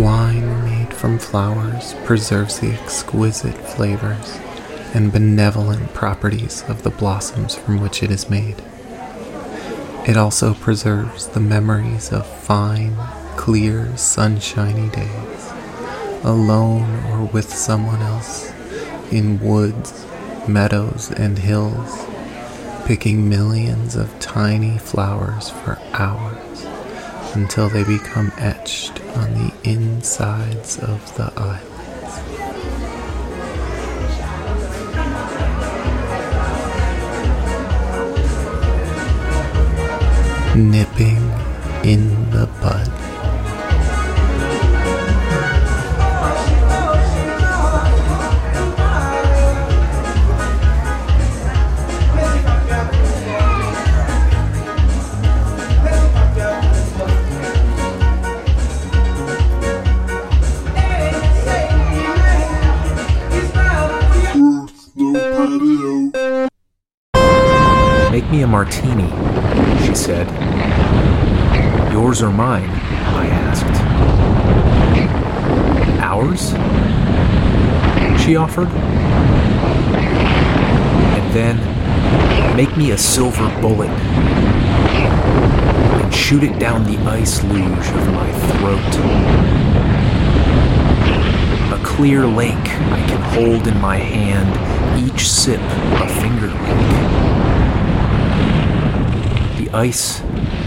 Wine made from flowers preserves the exquisite flavors and benevolent properties of the blossoms from which it is made. It also preserves the memories of fine, clear, sunshiny days, alone or with someone else, in woods, meadows, and hills, picking millions of tiny flowers for hours until they become etched on the insides of the island. Nipping in the bud. Make me a martini, she said. Yours or mine? I asked. Ours? She offered. And then, make me a silver bullet and shoot it down the ice luge of my throat. A clear lake I can hold in my hand, each sip a finger length. The ice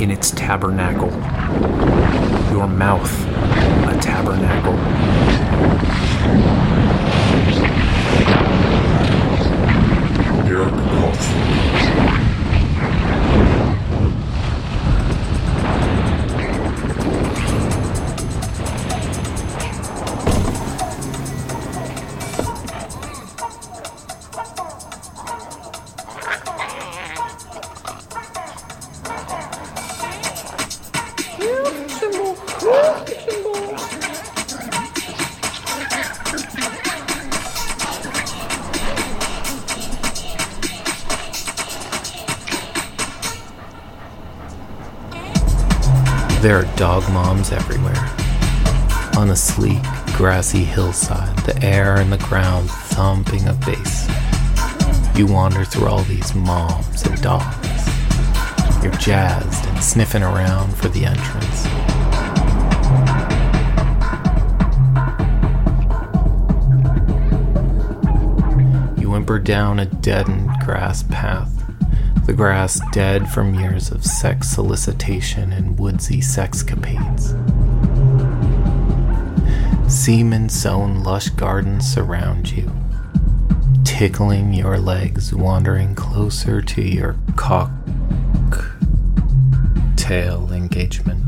in its tabernacle, your mouth a tabernacle. There are dog moms everywhere. On a sleek, grassy hillside, the air and the ground thumping a bass. You wander through all these moms and dogs. You're jazzed and sniffing around for the entrance. You whimper down a deadened grass path. The grass dead from years of sex solicitation and woodsy sexcapades. Semen-sown lush gardens surround you, tickling your legs, wandering closer to your cock-tail engagement.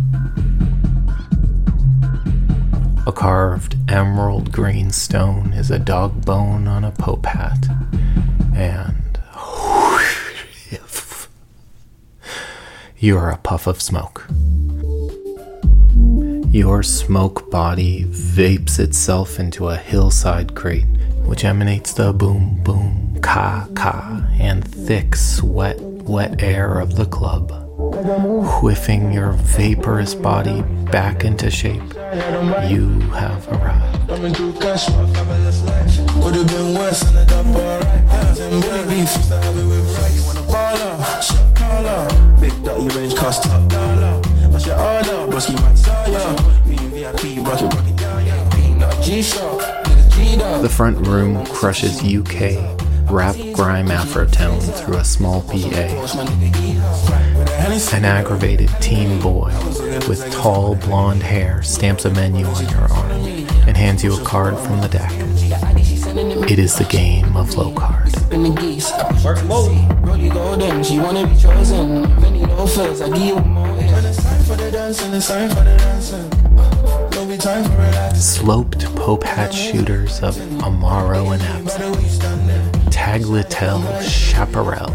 A carved emerald green stone is a dog bone on a pope hat, and you are a puff of smoke. Your smoke body vapes itself into a hillside crate, which emanates the boom, boom, ka, ka, and thick, wet air of the club, whiffing your vaporous body back into shape. You have arrived. The front room crushes UK rap grime Afrotown through a small PA. An aggravated teen boy with tall blonde hair stamps a menu on your arm and hands you a card from the deck. It is the game of low card. Sloped pope hat shooters of Amaro and Absinthe, tagliatelle chaparral,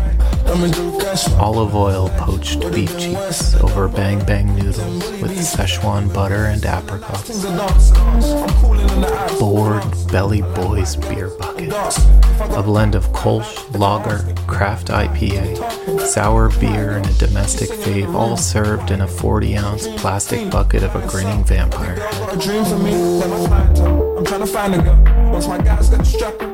Olive oil poached beef cheeks over bang bang noodles with Szechuan butter and apricots. Bored Belly Boys beer bucket. A blend of Kolsch, lager, craft IPA, sour beer, and a domestic fave, all served in a 40-ounce plastic bucket of a grinning vampire head.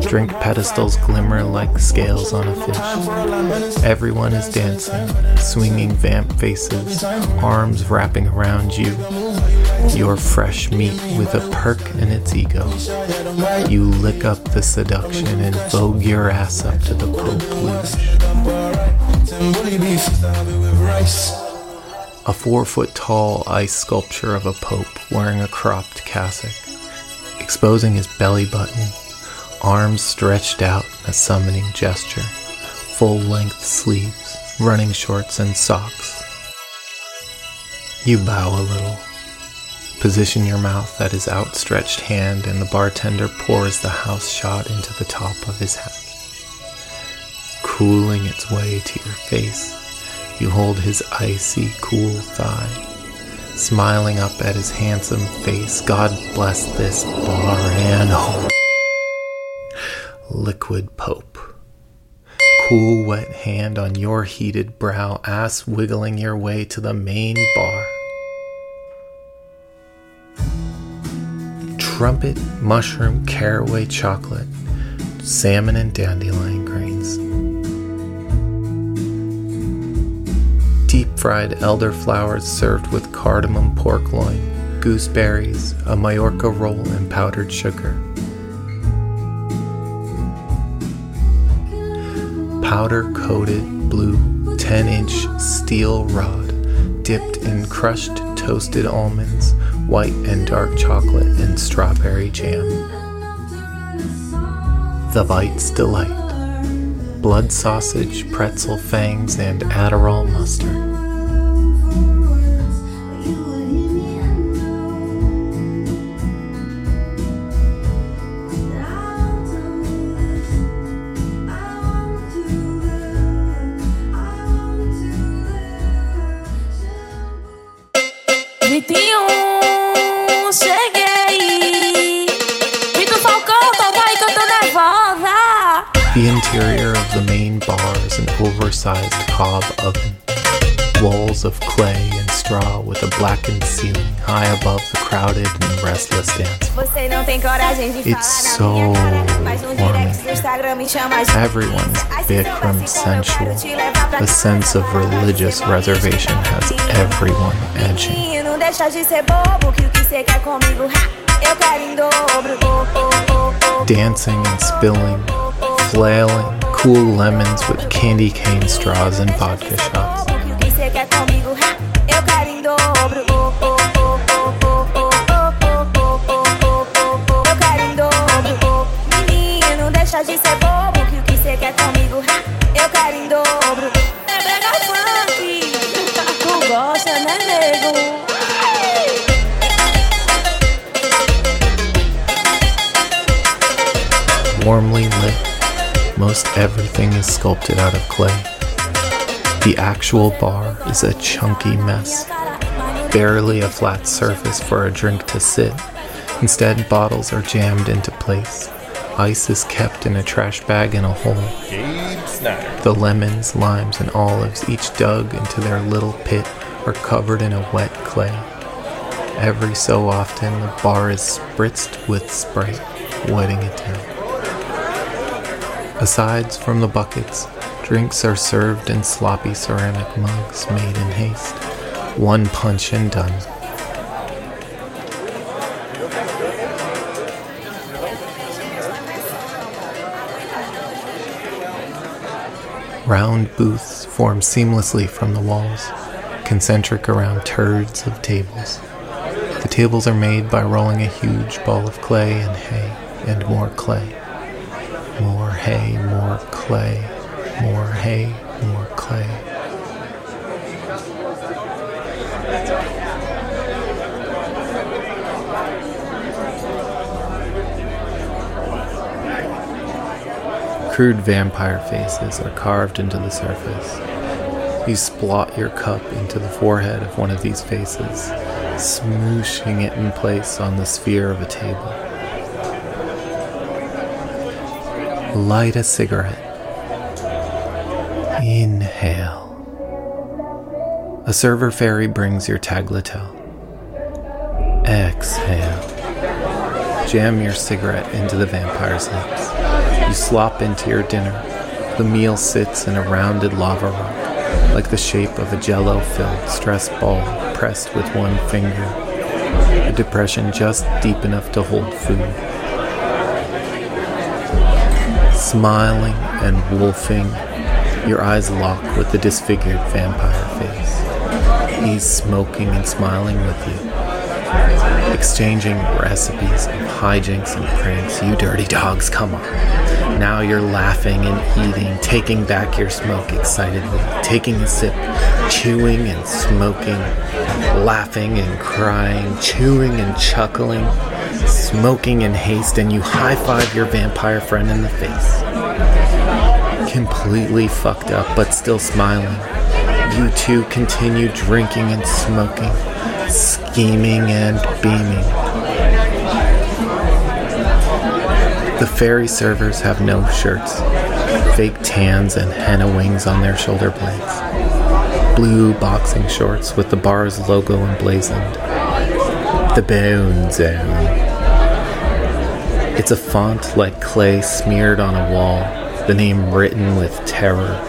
Drink pedestals glimmer like scales on a fish. Everyone is dancing, swinging vamp faces, arms wrapping around you. Your fresh meat with a perk in its ego. You lick up the seduction and vogue your ass up to the Pope Luge. A 4-foot-tall ice sculpture of a pope wearing a cropped cassock, exposing his belly button, arms stretched out in a summoning gesture, full-length sleeves, running shorts, and socks. You bow a little. Position your mouth at his outstretched hand, and the bartender pours the house shot into the top of his hat. Cooling its way to your face, you hold his icy, cool thigh. Smiling up at his handsome face, God bless this bar and home. Liquid Pope. Cool wet hand on your heated brow, ass wiggling your way to the main bar. Trumpet, mushroom, caraway chocolate, salmon and dandelion grains. Deep-fried elderflowers served with cardamom pork loin, gooseberries, a Majorca roll, and powdered sugar. Powder-coated blue 10-inch steel rod dipped in crushed toasted almonds, white and dark chocolate, and strawberry jam. The Bite's Delight. Blood sausage, pretzel fangs, and Adderall mustard. The interior of the main bar is an oversized cob oven. Walls of clay and straw with a blackened ceiling high above the crowded and restless dance floor. It's so warming. Everyone's Bikram sensual. The sense of religious reservation has everyone edging. Dancing and spilling. Flailing cool lemons with candy cane straws and vodka shots. Warmly lit. Most everything is sculpted out of clay. The actual bar is a chunky mess. Barely a flat surface for a drink to sit. Instead, bottles are jammed into place. Ice is kept in a trash bag in a hole. The lemons, limes, and olives, each dug into their little pit, are covered in a wet clay. Every so often, the bar is spritzed with Sprite, wetting it down. Aside from the buckets, drinks are served in sloppy ceramic mugs made in haste. One punch and done. Round booths form seamlessly from the walls, concentric around turds of tables. The tables are made by rolling a huge ball of clay and hay and more clay. More hay, more clay, more hay, more clay. Crude vampire faces are carved into the surface. You splot your cup into the forehead of one of these faces, smooshing it in place on the sphere of a table. Light a cigarette. Inhale. A server fairy brings your tagliatelle. Exhale. Jam your cigarette into the vampire's lips. You slop into your dinner. The meal sits in a rounded lava rock, like the shape of a jello-filled stress ball pressed with one finger, a depression just deep enough to hold food. Smiling and wolfing, your eyes lock with the disfigured vampire face. He's smoking and smiling with you, exchanging recipes of hijinks and pranks. You dirty dogs, come on. Now you're laughing and eating, taking back your smoke excitedly, taking a sip, chewing and smoking, laughing and crying, chewing and chuckling, smoking in haste, and you high-five your vampire friend in the face. Completely fucked up, but still smiling. You two continue drinking and smoking, scheming and beaming. The fairy servers have no shirts, fake tans and henna wings on their shoulder blades, blue boxing shorts with the bar's logo emblazoned, the Bone Zone. It's a font like clay smeared on a wall, the name written with terror,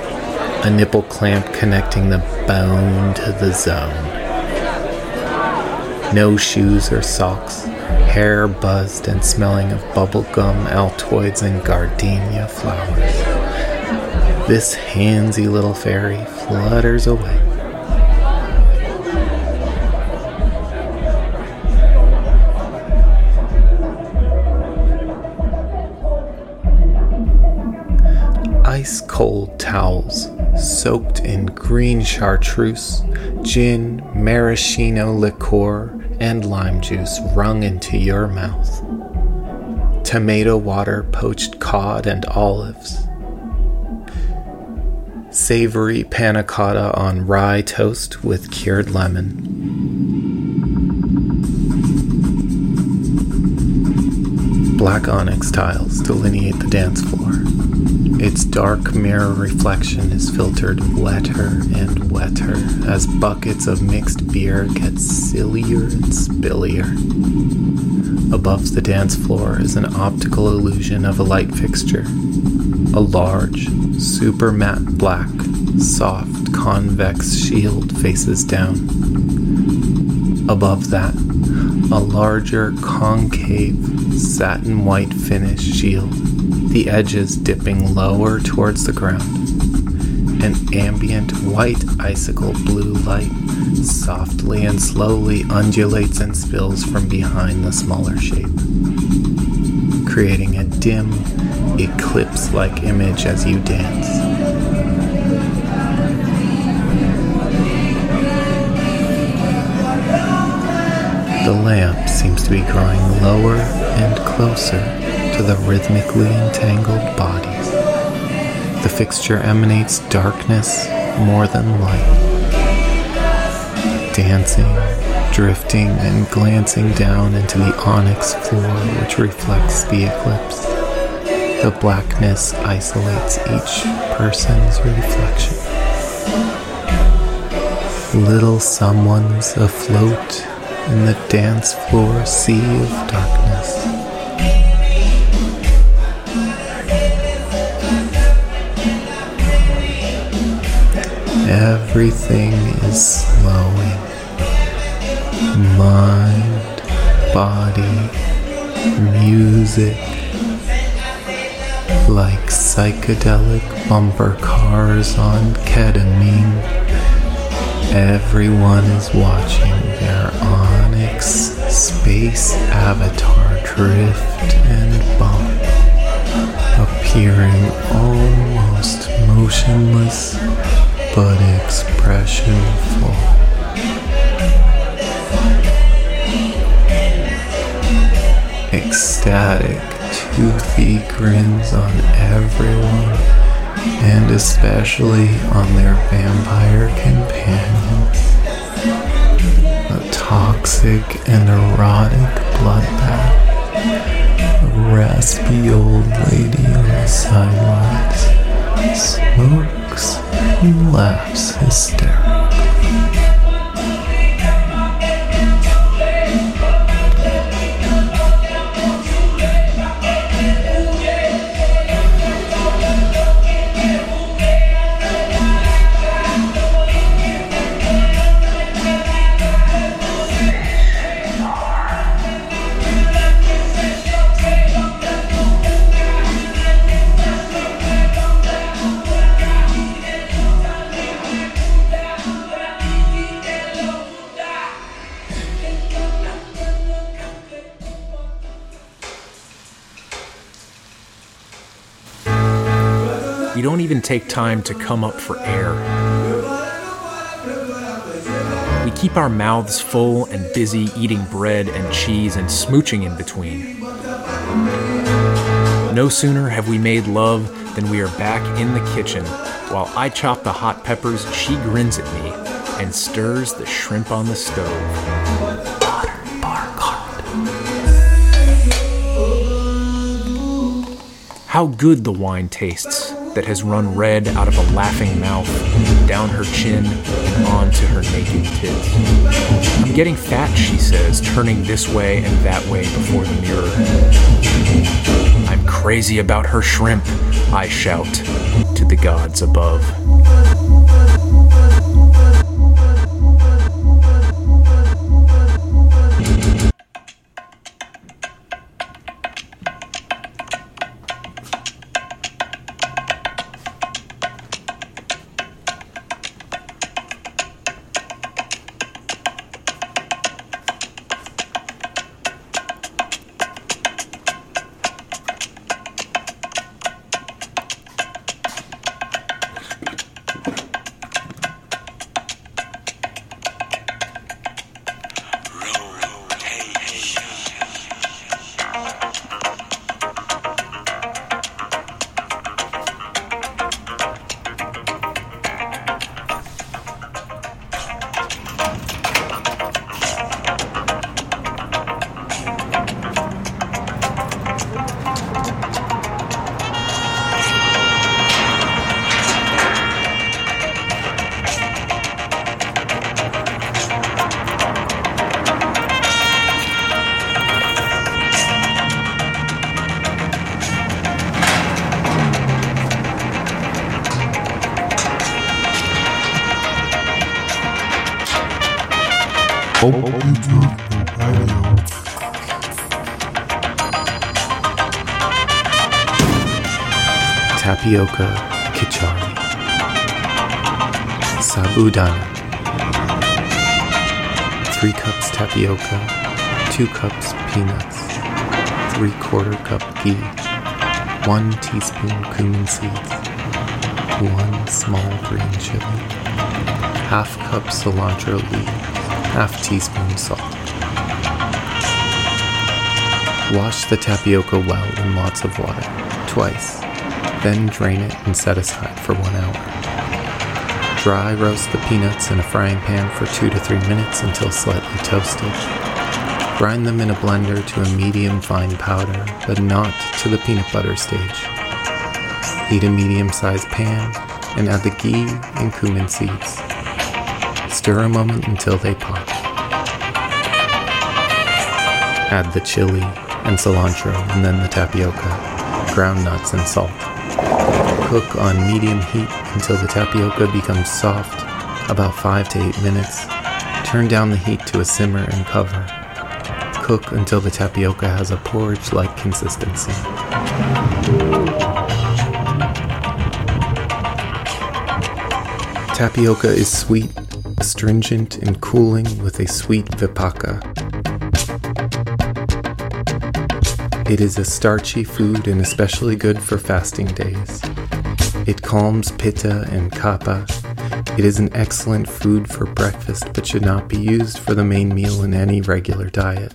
a nipple clamp connecting the bone to the zone. No shoes or socks. Hair buzzed and smelling of bubblegum, Altoids, and gardenia flowers. This handsy little fairy flutters away. Ice cold towels soaked in green chartreuse, gin, maraschino liqueur, and lime juice wrung into your mouth. Tomato water, poached cod, and olives. Savory panna cotta on rye toast with cured lemon. Black onyx tiles delineate the dance floor. Its dark mirror reflection is filtered wetter and wetter as buckets of mixed beer get sillier and spillier. Above the dance floor is an optical illusion of a light fixture, a large, super matte black, soft, convex shield faces down. Above that, a larger, concave, satin white finish shield, the edges dipping lower towards the ground. An ambient white icicle blue light softly and slowly undulates and spills from behind the smaller shape, creating a dim, eclipse-like image as you dance. The lamp seems to be growing lower and closer to the rhythmically entangled bodies. The fixture emanates darkness more than light. Dancing, drifting, and glancing down into the onyx floor which reflects the eclipse. The blackness isolates each person's reflection. Little someones afloat in the dance floor sea of darkness. Everything is slowing. Mind, body, music, like psychedelic bumper cars on ketamine. Everyone is watching their onyx space avatar drift and bump, appearing almost motionless but expressionful. Ecstatic toothy grins on everyone, and especially on their vampire companions. A toxic and erotic bloodbath. A raspy old lady on the sidelines smokes and laughs hysterically. You don't even take time to come up for air. We keep our mouths full and busy eating bread and cheese and smooching in between. No sooner have we made love than we are back in the kitchen while I chop the hot peppers, she grins at me and stirs the shrimp on the stove. How good the wine tastes that has run red out of a laughing mouth, down her chin, and onto her naked tits. I'm getting fat, she says, turning this way and that way before the mirror. I'm crazy about her shrimp, I shout to the gods above. Tapioca, Kichari, Sabudana. 3 cups tapioca, 2 cups peanuts, 3/4 cup ghee, 1 teaspoon cumin seeds, 1 small green chili, 1/2 cup cilantro leaves, 1/2 teaspoon salt. Wash the tapioca well in lots of water, twice. Then drain it and set aside for 1 hour. Dry roast the peanuts in a frying pan for 2 to 3 minutes until slightly toasted. Grind them in a blender to a medium fine powder, but not to the peanut butter stage. Heat a medium-sized pan and add the ghee and cumin seeds. Stir a moment until they pop. Add the chili and cilantro and then the tapioca, ground nuts and salt. Cook on medium heat until the tapioca becomes soft, about 5 to 8 minutes. Turn down the heat to a simmer and cover. Cook until the tapioca has a porridge-like consistency. Tapioca is sweet, astringent, and cooling with a sweet vipaka. It is a starchy food and especially good for fasting days. It calms pitta and kapha. It is an excellent food for breakfast but should not be used for the main meal in any regular diet.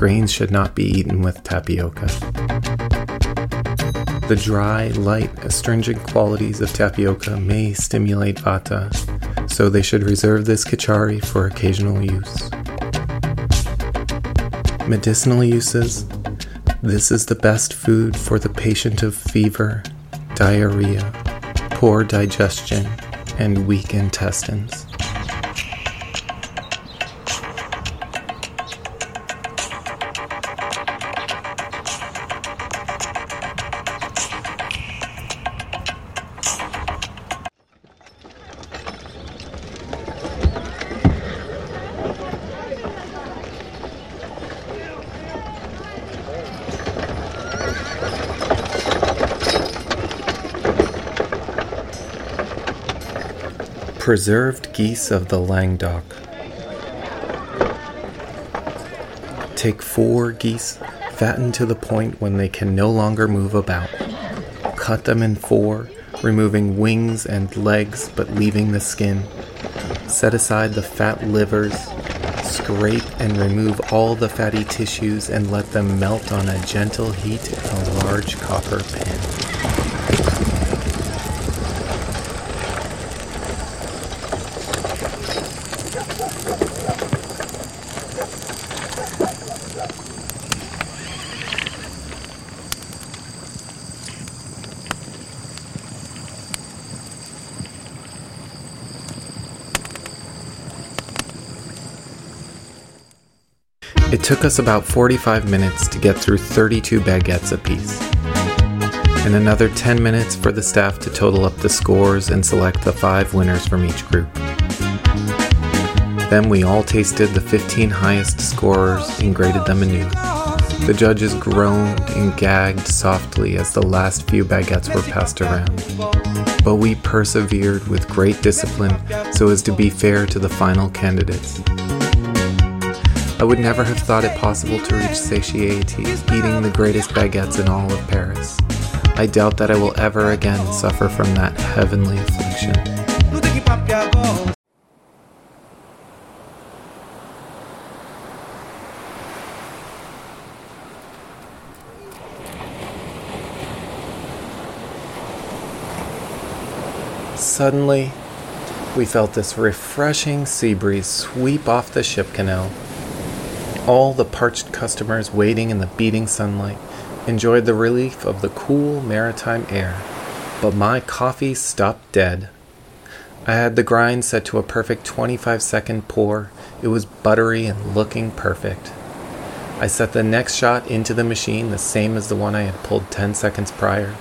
Grains should not be eaten with tapioca. The dry, light, astringent qualities of tapioca may stimulate vata, so they should reserve this kichari for occasional use. Medicinal uses. This is the best food for the patient of fever, diarrhea, poor digestion, and weak intestines. Preserved geese of the Languedoc. Take 4 geese, fattened to the point when they can no longer move about. Cut them in 4, removing wings and legs but leaving the skin. Set aside the fat livers, scrape and remove all the fatty tissues and let them melt on a gentle heat in a large copper pan. It took us about 45 minutes to get through 32 baguettes apiece, and another 10 minutes for the staff to total up the scores and select the 5 winners from each group. Then we all tasted the 15 highest scorers and graded them anew. The judges groaned and gagged softly as the last few baguettes were passed around, but we persevered with great discipline so as to be fair to the final candidates. I would never have thought it possible to reach satiety eating the greatest baguettes in all of Paris. I doubt that I will ever again suffer from that heavenly affliction. Suddenly, we felt this refreshing sea breeze sweep off the ship canal. All the parched customers waiting in the beating sunlight enjoyed the relief of the cool maritime air, but my coffee stopped dead. I had the grind set to a perfect 25-second pour. It was buttery and looking perfect. I set the next shot into the machine the same as the one I had pulled 10 seconds prior,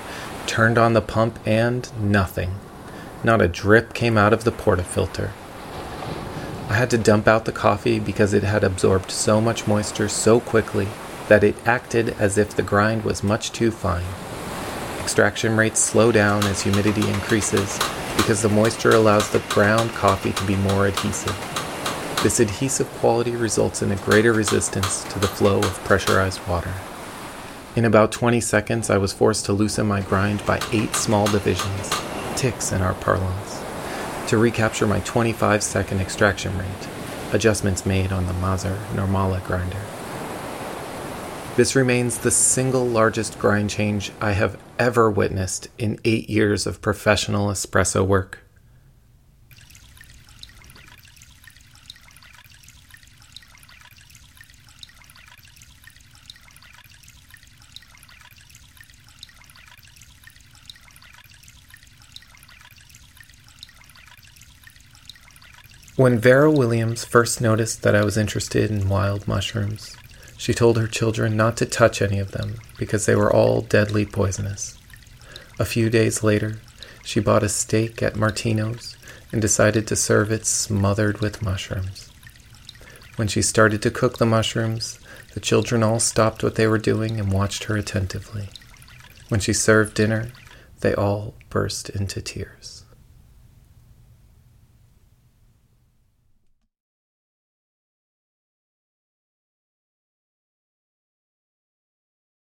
turned on the pump, and nothing. Not a drip came out of the portafilter. I had to dump out the coffee because it had absorbed so much moisture so quickly that it acted as if the grind was much too fine. Extraction rates slow down as humidity increases because the moisture allows the ground coffee to be more adhesive. This adhesive quality results in a greater resistance to the flow of pressurized water. In about 20 seconds, I was forced to loosen my grind by 8 small divisions, ticks in our parlance, to recapture my 25-second extraction rate, adjustments made on the Mazzer Normale grinder. This remains the single largest grind change I have ever witnessed in 8 years of professional espresso work. When Vera Williams first noticed that I was interested in wild mushrooms, she told her children not to touch any of them because they were all deadly poisonous. A few days later, she bought a steak at Martino's and decided to serve it smothered with mushrooms. When she started to cook the mushrooms, the children all stopped what they were doing and watched her attentively. When she served dinner, they all burst into tears.